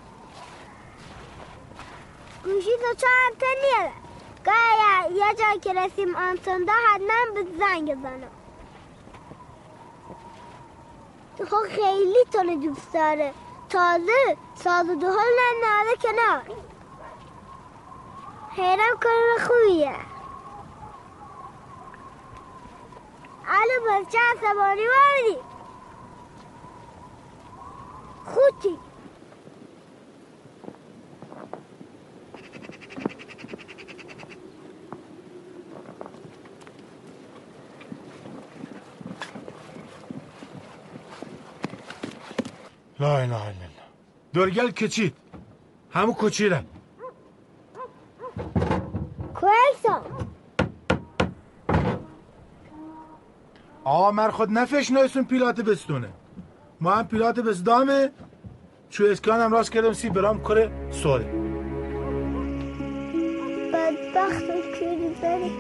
گوشی تو چه انتن نیه گایا یه جای که رسیم انتن ده حدنم به زنگ زنم خب خیلی تونه دوست داره تازه ساز و دهل نناله کنار حیرم کار خوبیه الو باز چه عصبانی بودی خوتی لا اله الا الله درگل کچید همو کچیرم کویسا آقا مر خود نفش نایستون پیلات بستونه ما هم پیلات بستدامه چو اسکانم راست کردم سی برام کره سوره بدبخت و کلی بری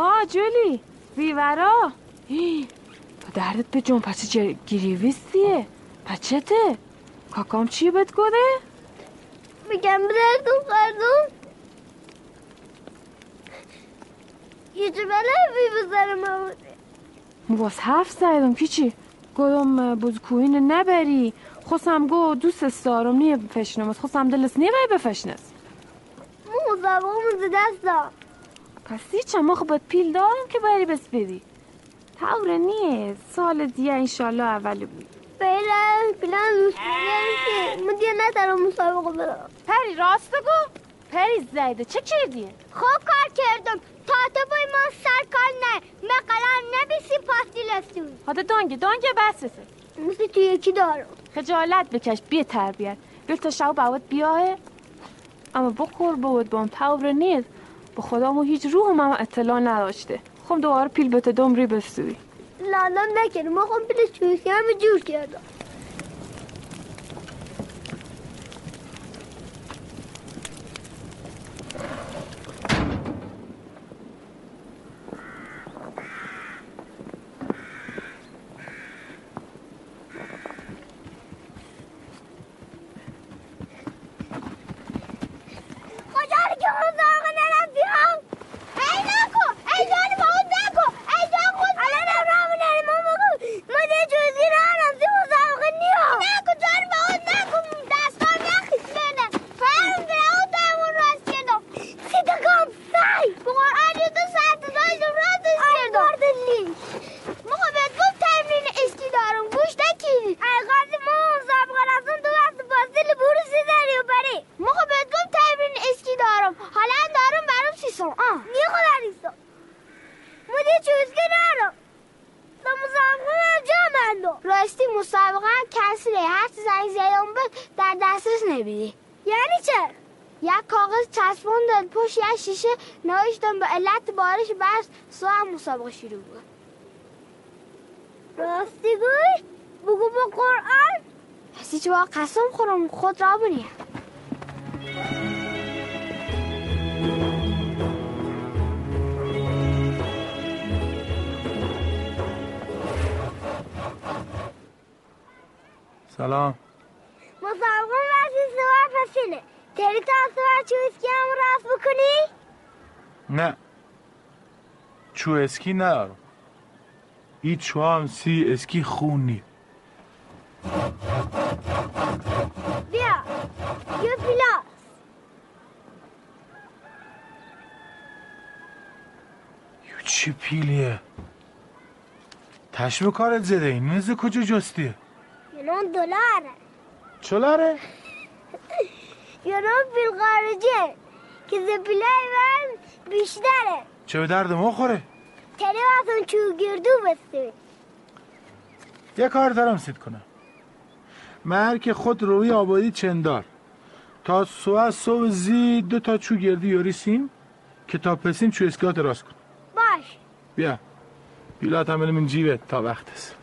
ها جولی ویورا تو دردت به جنپس گریویستیه پچته کاکام چی بد گده؟ میگم بره تو خردون یه جبله بی بزرم آوده مواز هفت زیدم که چی؟ گدم بزکوین نبری خواستم گو دوست استارم نیه بفشنم خواستم دلست نیه بفشنست مواز دست دارم پس هیچ هم آخه باید پیل دارم که بری بس بدی طوره نیه سال دیگه انشالله اولی بود بیرم پیلم که من دیگه نترم مسابقه برم پری راست بگو پری زیده چه کردی؟ خوب کار کردم تاتا بای ما سر کار نه من قلم نبیسی پاستی لستیم حالا دانگه بس بسه مثل تو یکی دارم خجالت بکش بیا تربیت بیل تا شو باید بیاه اما بخور بود بام طوره نیه به خدامو هیچ روحم هم اطلاع نداشته خم دوباره پیل به تدام ری بستوی لالم نکردم ما خم پیلش چویسی همه جور کردم مسابقه شروع بود راستی گوی بگو با قرآن پس هیچ با قسم خورم خود را بنیم سلام مسابقه وزی سوار پسیله تری تا سوار چویسکی هم راست بکنی؟ نه چو اسکی ندارم این چو هم سی اسکی خون نید بیا یه پیلاس یه چی پیلیه تشبه کارت زده این نزده کجا جستی یعنون دلاره چلاره یعنون پیل خارجه که زپیلای من بیشتره چه به درد ما خوره؟ تره واسم چو گردو بسته یه کار دارم سید کنم مرک خود روی آبادی چندار تا سوه سو زی دو تا چو گردی یاری سیم که تا پسیم چو اسکیات راست کن باش بیا پیلات هم من جیبه تا وقت است